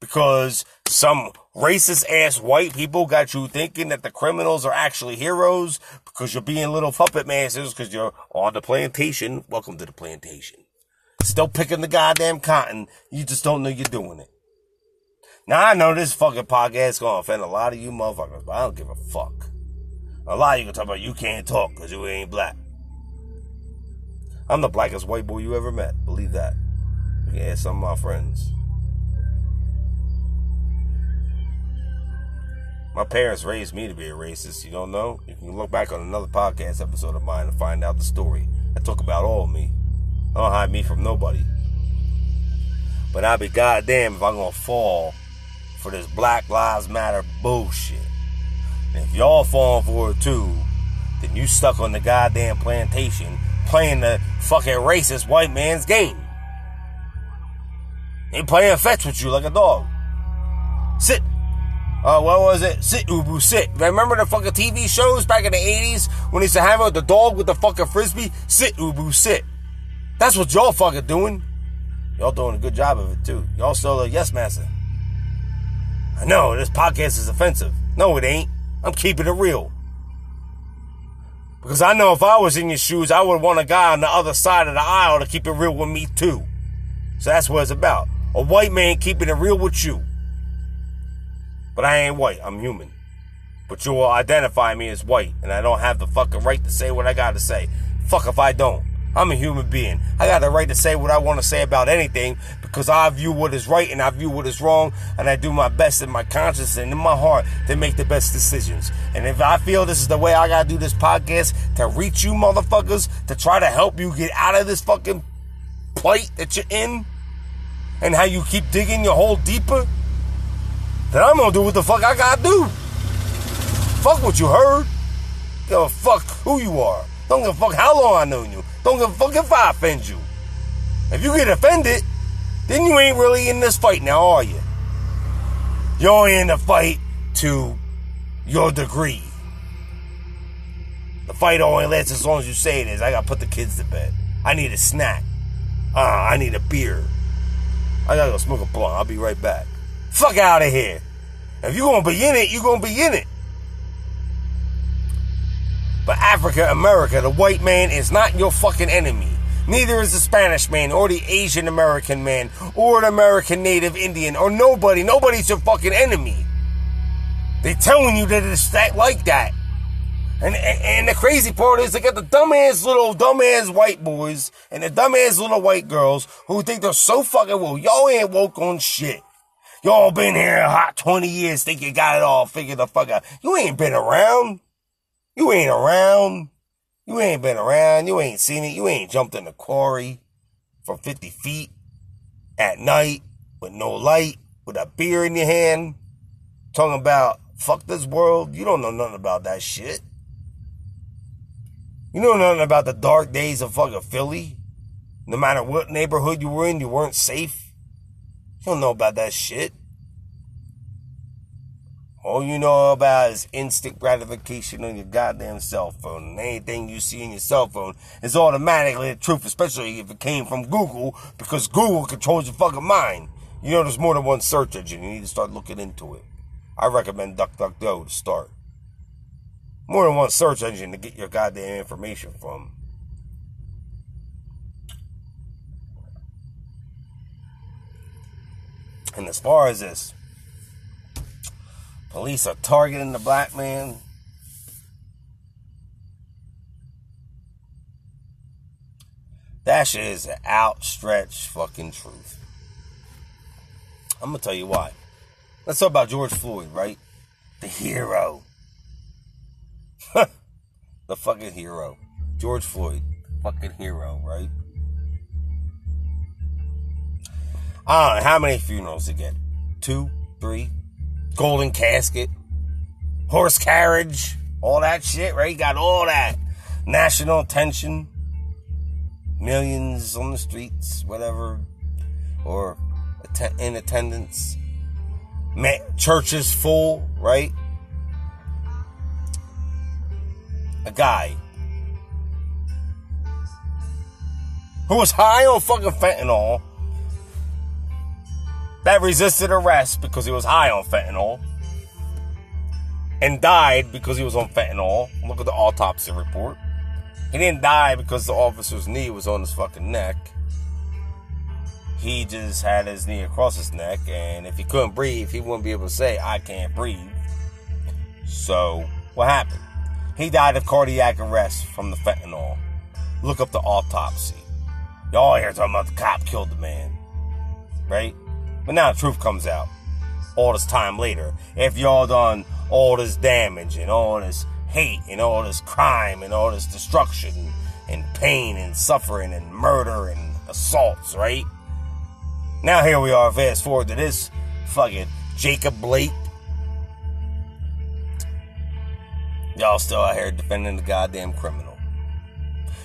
Because some racist-ass white people got you thinking that the criminals are actually heroes because you're being little puppet masters because you're on the plantation. Welcome to the plantation. Still picking the goddamn cotton. You just don't know you're doing it. Now, I know this fucking podcast is going to offend a lot of you motherfuckers, but I don't give a fuck. A lot of you can talk about you can't talk because you ain't black. I'm the blackest white boy you ever met. Believe that. You can ask some of my friends. My parents raised me to be a racist. You don't know? You can look back on another podcast episode of mine and find out the story. I talk about all of me. I don't hide me from nobody. But I'll be goddamn if I'm going to fall for this Black Lives Matter bullshit. And if y'all falling for it too, then you stuck on the goddamn plantation playing the fucking racist white man's game. They playing fetch with you like a dog. Sit. Uh, what was it? Sit, Ubu, sit. Remember the fucking T V shows back in the eighties when they used to have out the dog with the fucking frisbee? Sit, Ubu, sit. That's what y'all fucking doing. Y'all doing a good job of it too. Y'all still a yes master. I know, this podcast is offensive. No, it ain't. I'm keeping it real. Because I know if I was in your shoes, I would want a guy on the other side of the aisle to keep it real with me too. So that's what it's about. A white man keeping it real with you. But I ain't white. I'm human. But you will identify me as white. And I don't have the fucking right to say what I got to say. Fuck if I don't. I'm a human being. I got the right to say what I want to say about anything because I view what is right and I view what is wrong, and I do my best in my conscience and in my heart to make the best decisions. And if I feel this is the way I got to do this podcast to reach you motherfuckers, to try to help you get out of this fucking plight that you're in and how you keep digging your hole deeper, then I'm going to do what the fuck I got to do. Fuck what you heard. Give a fuck who you are. Don't give a fuck how long I've known you. Don't give a fuck if I offend you. If you get offended, then you ain't really in this fight now, are you? You're only in the fight to your degree. The fight only lasts as long as you say it is. I got to put the kids to bed. I need a snack. Uh, I need a beer. I got to go smoke a blunt. I'll be right back. Fuck out of here. If you're going to be in it, you're going to be in it. But Africa, America, the white man is not your fucking enemy. Neither is the Spanish man, or the Asian American man, or an American Native Indian, or nobody. Nobody's your fucking enemy. They're telling you that it's that like that. And, and and the crazy part is they got the dumbass little dumbass white boys and the dumbass little white girls who think they're so fucking woke. Y'all ain't woke on shit. Y'all been here a hot twenty years, think you got it all figured the fuck out. You ain't been around. You ain't around. You ain't been around. You ain't seen it. You ain't jumped in the quarry from fifty feet at night with no light, with a beer in your hand, talking about fuck this world. You don't know nothing about that shit. You know nothing about the dark days of fucking Philly. No matter what neighborhood you were in, you weren't safe. You don't know about that shit. All you know about is instant gratification on your goddamn cell phone. And anything you see in your cell phone is automatically the truth, especially if it came from Google, because Google controls your fucking mind. You know there's more than one search engine. You need to start looking into it. I recommend DuckDuckGo to start. More than one search engine to get your goddamn information from. And as far as this, police are targeting the black man. That shit is an outstretched fucking truth. I'm going to tell you why. Let's talk about George Floyd, right? The hero. The fucking hero. George Floyd. Fucking hero, right? I don't know how many funerals again. Two, three, golden casket, horse carriage, all that shit, right? You got all that national attention, millions on the streets, whatever, or att- in attendance, Ma- churches full, right? A guy who was high on fucking fentanyl that resisted arrest because he was high on fentanyl and died because he was on fentanyl. Look at the autopsy report. He didn't die because the officer's knee was on his fucking neck. He just had his knee across his neck, and if he couldn't breathe, he wouldn't be able to say, I can't breathe. So, what happened? He died of cardiac arrest from the fentanyl. Look up the autopsy. Y'all here talking about the cop killed the man. Right? But now the truth comes out. All this time later. If y'all done all this damage and all this hate and all this crime and all this destruction and pain and suffering and murder and assaults, right? Now here we are, fast forward to this fucking Jacob Blake. Y'all still out here defending the goddamn criminal.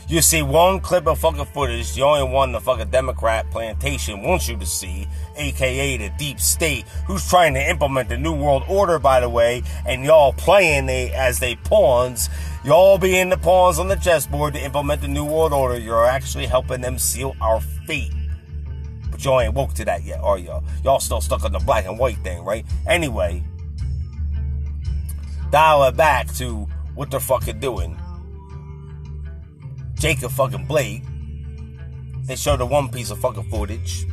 You see one clip of fucking footage, the only one the fucking Democrat plantation wants you to see, aka the deep state, who's trying to implement the New World Order, by the way, and y'all playing they, as they pawns. Y'all being the pawns on the chessboard to implement the New World Order. You're actually helping them seal our fate. But y'all ain't woke to that yet, are y'all? Y'all still stuck on the black and white thing, right? Anyway, dial it back to what they're fucking doing. Jacob fucking Blake. They showed the one piece of fucking footage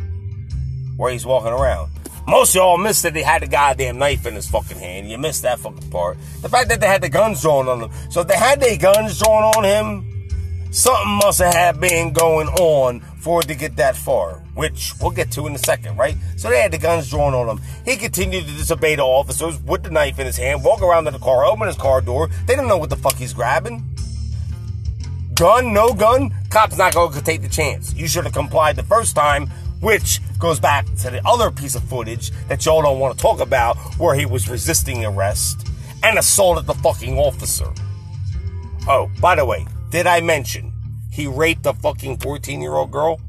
where he's walking around. Most of y'all missed that they had the goddamn knife in his fucking hand. You missed that fucking part. The fact that they had the guns drawn on them. So if they had their guns drawn on him, something must have been going on for it to get that far, which we'll get to in a second, right? So they had the guns drawn on him. He continued to disobey the officers with the knife in his hand, walk around to the car, open his car door. They don't know what the fuck he's grabbing. Gun, no gun, cop's not going to take the chance. You should have complied the first time, which goes back to the other piece of footage that y'all don't want to talk about, where he was resisting arrest and assaulted the fucking officer. Oh, by the way, did I mention he raped a fucking fourteen-year-old girl?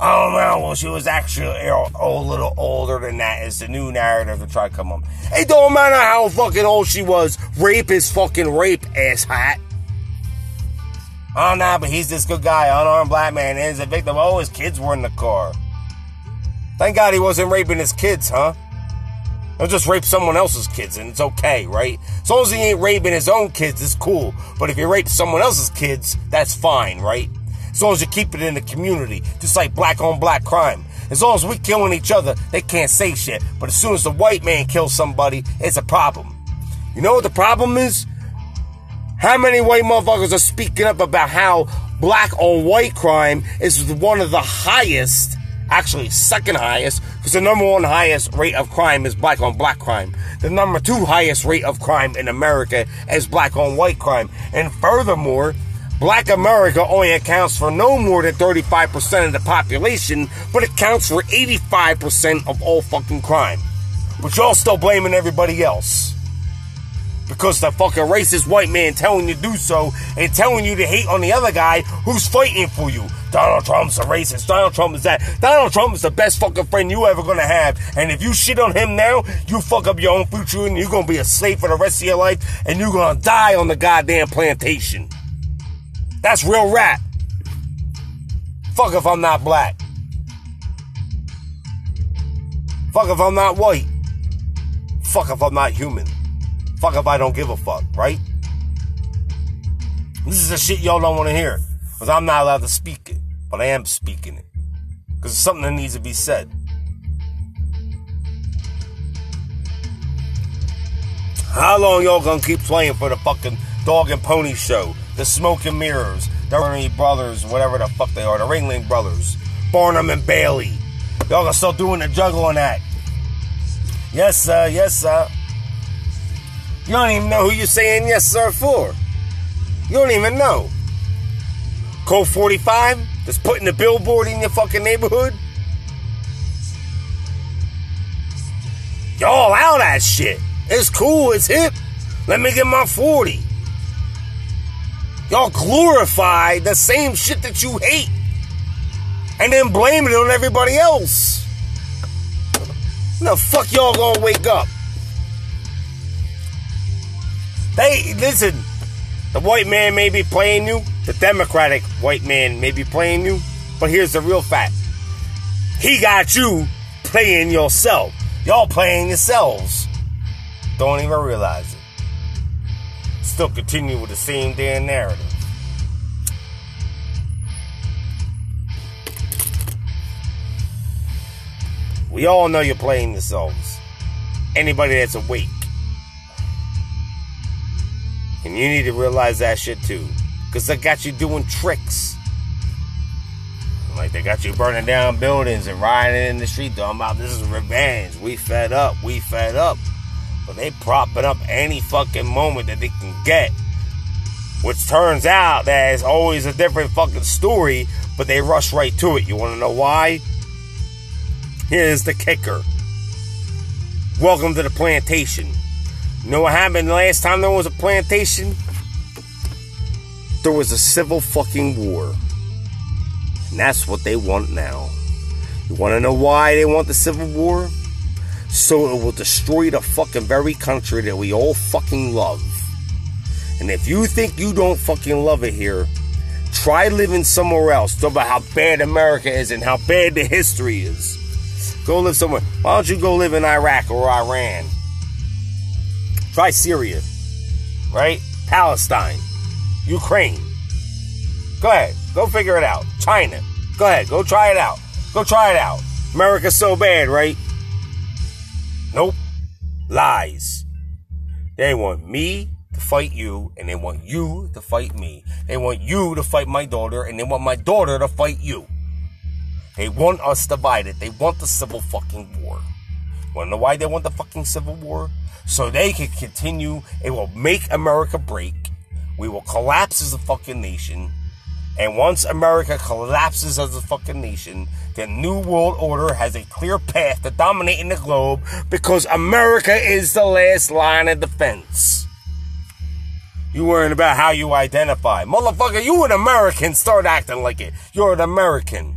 Oh no, well she was actually a, a little older than that is the new narrative to try to come up. It don't matter how fucking old she was. Rape is fucking rape, asshat. Oh nah, but he's this good guy, unarmed black man, and he's a victim. Oh, his kids were in the car. Thank God he wasn't raping his kids, huh? He'll just rape someone else's kids and it's okay, right? As long as he ain't raping his own kids, it's cool. But if you rape someone else's kids, that's fine, right? as long as you keep it in the community. Just like black on black crime. As long as we killing each other, they can't say shit. But as soon as the white man kills somebody, it's a problem. You know what the problem is? How many white motherfuckers are speaking up about how black on white crime is one of the highest, actually second highest, because the number one highest rate of crime is black on black crime. The number two highest rate of crime in America is black on white crime. And furthermore, black America only accounts for no more than thirty-five percent of the population, but it counts for eighty-five percent of all fucking crime. But y'all still blaming everybody else. Because the fucking racist white man telling you to do so and telling you to hate on the other guy who's fighting for you. Donald Trump's a racist. Donald Trump is that. Donald Trump is the best fucking friend you ever gonna have. And if you shit on him now, you fuck up your own future and you're gonna be a slave for the rest of your life and you're gonna die on the goddamn plantation. That's real rap. Fuck if I'm not black. Fuck if I'm not white. Fuck if I'm not human. Fuck if I don't give a fuck, right? This is the shit y'all don't want to hear. Because I'm not allowed to speak it. But I am speaking it. Because it's something that needs to be said. How long y'all gonna keep playing for the fucking dog and pony show? The Smoke and Mirrors. The Ernie Brothers, whatever the fuck they are. The Ringling Brothers. Barnum and Bailey. Y'all gonna still doing the juggling act. Yes, sir. Yes, sir. You don't even know who you're saying yes sir for. You don't even know. Code forty-five, just putting the billboard in your fucking neighborhood. Y'all allow that shit. It's cool, it's hip. Let me get my forty. Y'all glorify the same shit that you hate. And then blame it on everybody else. When the fuck y'all gonna wake up? They, listen, the white man may be playing you, the Democratic white man may be playing you, but here's the real fact. He got you playing yourself. Y'all playing yourselves. Don't even realize it. Still continue with the same damn narrative. We all know you're playing yourselves. Anybody that's awake. And you need to realize that shit too. Because they got you doing tricks. Like they got you burning down buildings and rioting in the street. Talking about this is revenge. We fed up. We fed up. But they propping up any fucking moment that they can get. Which turns out that it's always a different fucking story. But they rush right to it. You want to know why? Here's the kicker. Welcome to the plantation. You know what happened the last time there was a plantation? There was a civil fucking war. And that's what they want now. You want to know why they want the civil war? So it will destroy the fucking very country that we all fucking love. And if you think you don't fucking love it here, try living somewhere else. Talk about how bad America is and how bad the history is. Go live somewhere. Why don't you go live in Iraq or Iran? Try Syria, right? Palestine, Ukraine. Go ahead, go figure it out. China, go ahead, go try it out. Go try it out. America's so bad, right? Nope. Lies. They want me to fight you, and they want you to fight me. They want you to fight my daughter, and they want my daughter to fight you. They want us divided. They want the civil fucking war. Wanna know why they want the fucking civil war? So they can continue. It will make America break. We will collapse as a fucking nation. And once America collapses as a fucking nation, the New World Order has a clear path to dominating the globe because America is the last line of defense. You worrying about how you identify. Motherfucker, you an American. Start acting like it. You're an American.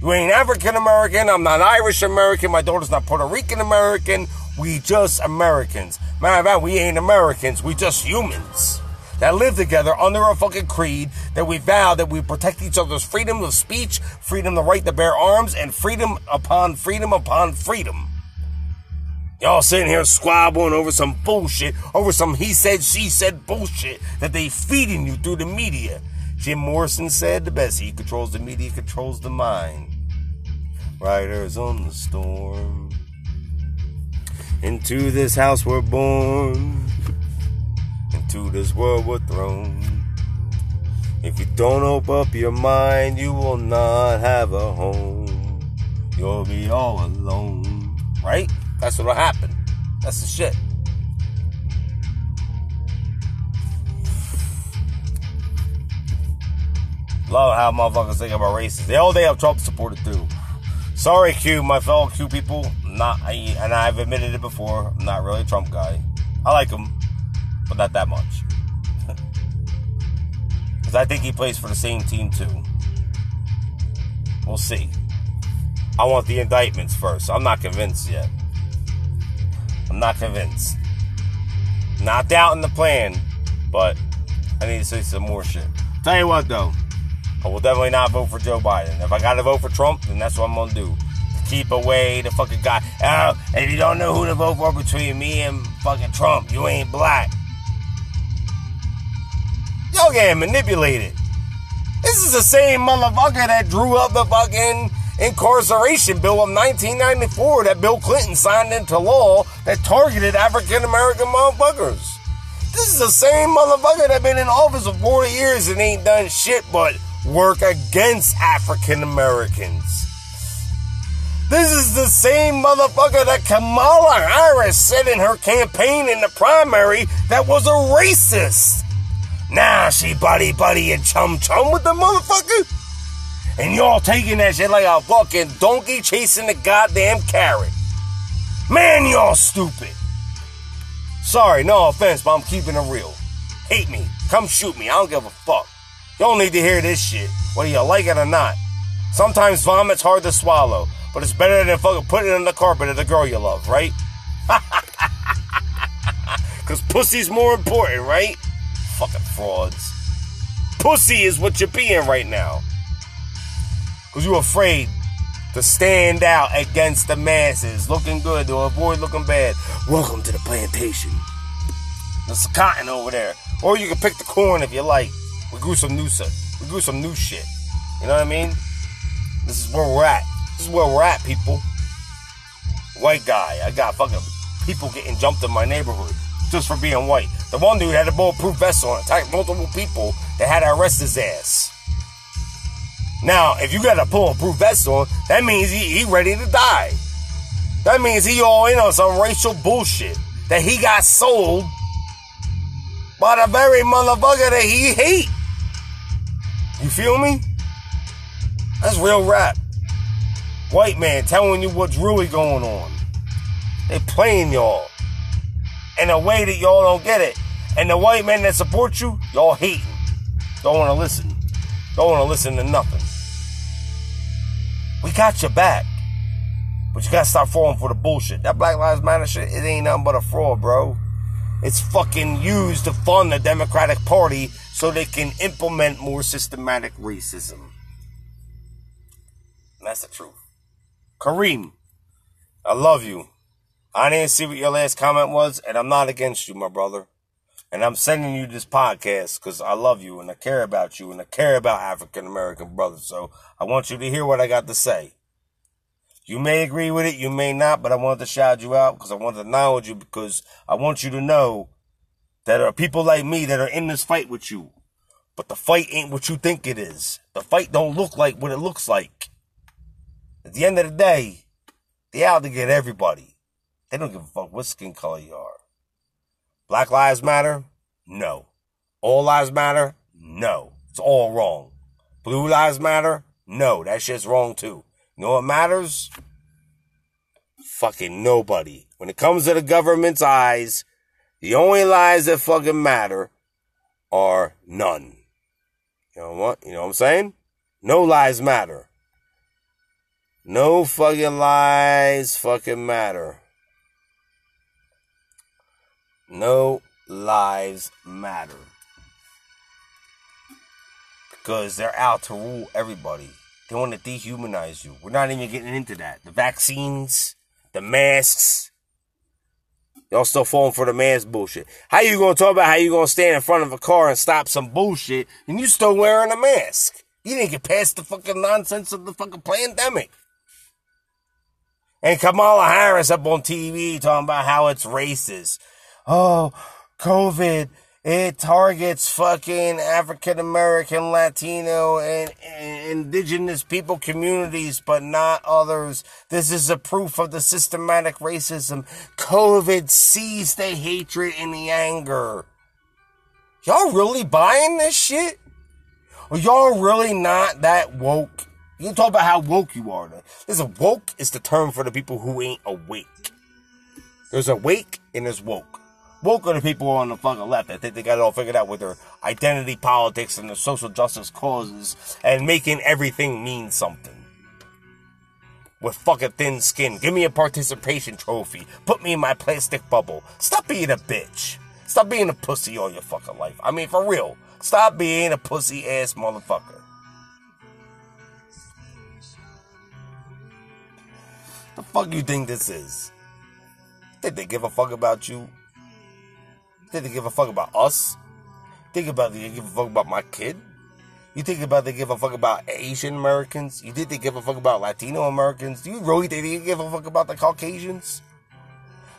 You ain't African American. I'm not Irish American. My daughter's not Puerto Rican American. We just Americans. Matter of fact, we ain't Americans. We just humans that live together under a fucking creed that we vow that we protect each other's freedom of speech, freedom to right to bear arms, and freedom upon freedom upon freedom. Y'all sitting here squabbling over some bullshit, over some he said, she said bullshit that they feeding you through the media. Jim Morrison said the best. He controls the media, he controls the mind. Riders on the storm. Into this house we're born. Into this world we're thrown. If you don't open up your mind, you will not have a home. You'll be all alone. Right? That's what'll happen. That's the shit. Love how motherfuckers think about races. They all they have Trump supported too. Sorry, Q, my fellow Q people. Not, I, and I've admitted it before. I'm not really a Trump guy. I like him, but not that much. Because I think he plays for the same team too. We'll see. I want the indictments first. I'm not convinced yet. I'm not convinced. Not doubting the plan, but I need to see some more shit. Tell you what though. I will definitely not vote for Joe Biden. If I gotta vote for Trump, then that's what I'm gonna do. Keep away the fucking guy. Oh, if you don't know who to vote for between me and fucking Trump, you ain't black. Y'all getting manipulated. This is the same motherfucker that drew up the fucking incarceration bill of nineteen ninety-four that Bill Clinton signed into law that targeted African American motherfuckers. This is the same motherfucker that been in office for forty years and ain't done shit but work against African Americans. This is the same motherfucker that Kamala Harris said in her campaign in the primary that was a racist. Now she buddy buddy and chum chum with the motherfucker. And y'all taking that shit like a fucking donkey chasing the goddamn carrot. Man, y'all stupid. Sorry, no offense, but I'm keeping it real. Hate me. Come shoot me. I don't give a fuck. Y'all need to hear this shit, whether you like it or not. Sometimes vomit's hard to swallow, but it's better than fucking putting it on the carpet of the girl you love, right? Because pussy's more important, right? Fucking frauds. Pussy is what you're being right now. Because you're afraid to stand out against the masses, looking good to avoid looking bad. Welcome to the plantation. There's cotton over there. Or you can pick the corn if you like. We grew some new shit. We grew some new shit. You know what I mean? This is where we're at. This is where we're at, people. White guy. I got fucking people getting jumped in my neighborhood just for being white. The one dude had a bulletproof vest on, attacked multiple people that had to arrest his ass. Now, if you got a bulletproof vest on, that means he, he ready to die. That means he all in on some racial bullshit that he got sold by the very motherfucker that he hate. You feel me? That's real rap. White man telling you what's really going on. They playing y'all in a way that y'all don't get it. And the white men that support you, y'all hating. Don't want to listen. Don't want to listen to nothing. We got your back. But you got to stop falling for the bullshit. That Black Lives Matter shit, it ain't nothing but a fraud, bro. It's fucking used to fund the Democratic Party so they can implement more systematic racism. And that's the truth. Kareem, I love you. I didn't see what your last comment was, and I'm not against you, my brother. And I'm sending you this podcast because I love you and I care about you and I care about African American brothers. So I want you to hear what I got to say. You may agree with it, you may not, but I wanted to shout you out because I wanted to acknowledge you because I want you to know that there are people like me that are in this fight with you. But the fight ain't what you think it is. The fight don't look like what it looks like. At the end of the day, they out to get everybody. They don't give a fuck what skin color you are. Black lives matter? No. All lives matter? No. It's all wrong. Blue lives matter? No. That shit's wrong too. You know what matters? Fucking nobody. When it comes to the government's eyes, the only lies that fucking matter are none. You know what? You know what I'm saying? No lies matter. No fucking lies fucking matter. No lives matter. Because they're out to rule everybody. They want to dehumanize you. We're not even getting into that. The vaccines, the masks, Y'all still falling for the man's bullshit. How you gonna talk about how you gonna stand in front of a car and stop some bullshit and you still wearing a mask? You didn't get past the fucking nonsense of the fucking pandemic. And Kamala Harris up on T V talking about how it's racist. Oh, COVID, it targets fucking African American, Latino, and, and indigenous people communities, but not others. This is a proof of the systematic racism. COVID sees the hatred and the anger. Y'all really buying this shit? Or y'all really not that woke? You talk about how woke you are. Listen, woke is the term for the people who ain't awake. There's awake and there's woke. Woke are the people on the fucking left that think they got it all figured out with their identity politics and their social justice causes and making everything mean something. With fucking thin skin. Give me a participation trophy. Put me in my plastic bubble. Stop being a bitch. Stop being a pussy all your fucking life. I mean, for real. Stop being a pussy ass motherfucker. The fuck you think this is? Think they give a fuck about you? Think they give a fuck about us? Think about they give a fuck about my kid? You think about they give a fuck about Asian Americans? You think they give a fuck about Latino Americans? Do you really think they give a fuck about the Caucasians?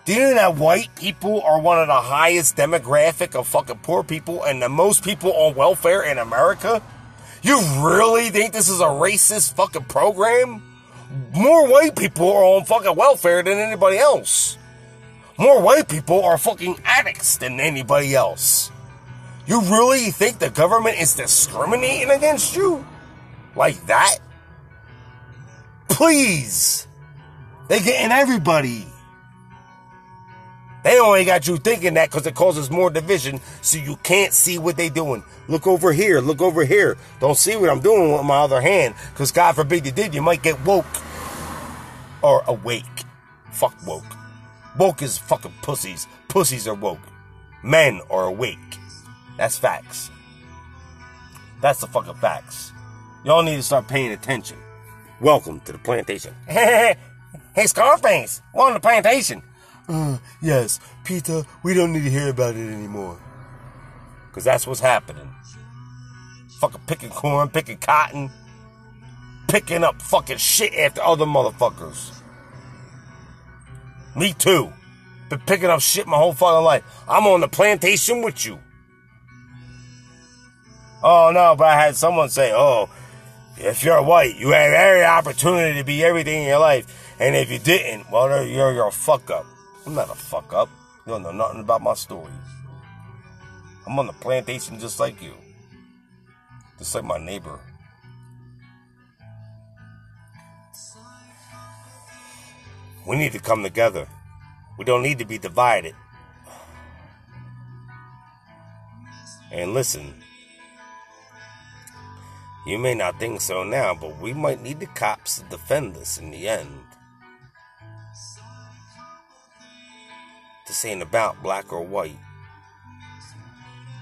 Do you know that white people are one of the highest demographic of fucking poor people and the most people on welfare in America? You really think this is a racist fucking program? More white people are on fucking welfare than anybody else. More white people are fucking addicts than anybody else. You really think the government is discriminating against you? Like that? Please. They're getting everybody. They only got you thinking that because it causes more division, so you can't see what they're doing. Look over here. Look over here. Don't see what I'm doing with my other hand, because God forbid you did, you might get woke. Or awake. Fuck woke. Woke is fucking pussies. Pussies are woke. Men are awake. That's facts. That's the fucking facts. Y'all need to start paying attention. Welcome to the plantation. Hey, Scarface. We're on the plantation. Uh, yes, Peter, we don't need to hear about it anymore. Because that's what's happening. Fucking picking corn, picking cotton, picking up fucking shit after other motherfuckers. Me too. Been picking up shit my whole fucking life. I'm on the plantation with you. Oh no, but I had someone say, oh, if you're white, you had every opportunity to be everything in your life. And if you didn't, well, you're, you're a fuck up. I'm not a fuck up. You don't know nothing about my story. I'm on the plantation just like you. Just like my neighbor. We need to come together. We don't need to be divided. And listen. You may not think so now, but we might need the cops to defend us in the end. This ain't about black or white.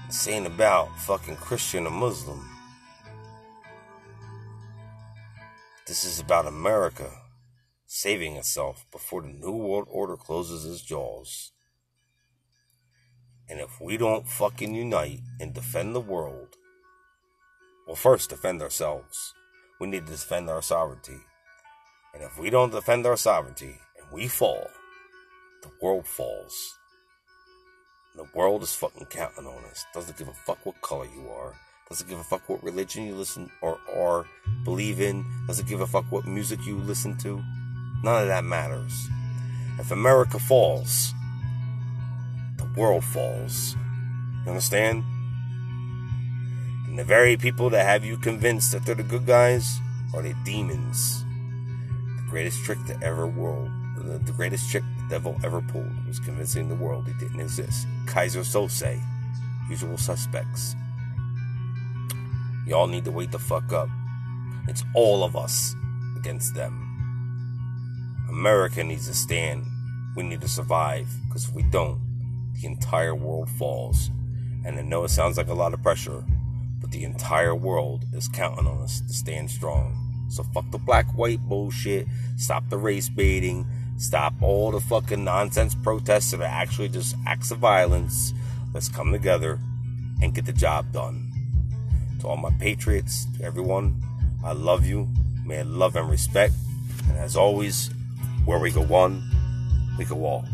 This ain't about fucking Christian or Muslim. This is about America saving itself before the New World Order closes its jaws. And if we don't fucking unite and defend the world, well, first defend ourselves. We need to defend our sovereignty. And if we don't defend our sovereignty and we fall, the world falls. The world is fucking counting on us. Doesn't give a fuck what color you are. Doesn't give a fuck what religion you listen or or believe in. Doesn't give a fuck what music you listen to. None of that matters. If America falls, the world falls. You understand? And the very people that have you convinced that they're the good guys are the demons. The greatest trick the ever world. The, the greatest trick the devil ever pulled was convincing the world he didn't exist. Kaiser Sose, usual suspects. Y'all need to wake the fuck up. It's all of us against them. America needs to stand. We need to survive, because if we don't, the entire world falls. And I know it sounds like a lot of pressure, but the entire world is counting on us to stand strong. So fuck the black-white bullshit. Stop the race baiting. Stop all the fucking nonsense protests that are actually just acts of violence. Let's come together and get the job done. To all my patriots, to everyone, I love you. May I love and respect. And as always, where we go one, we go all.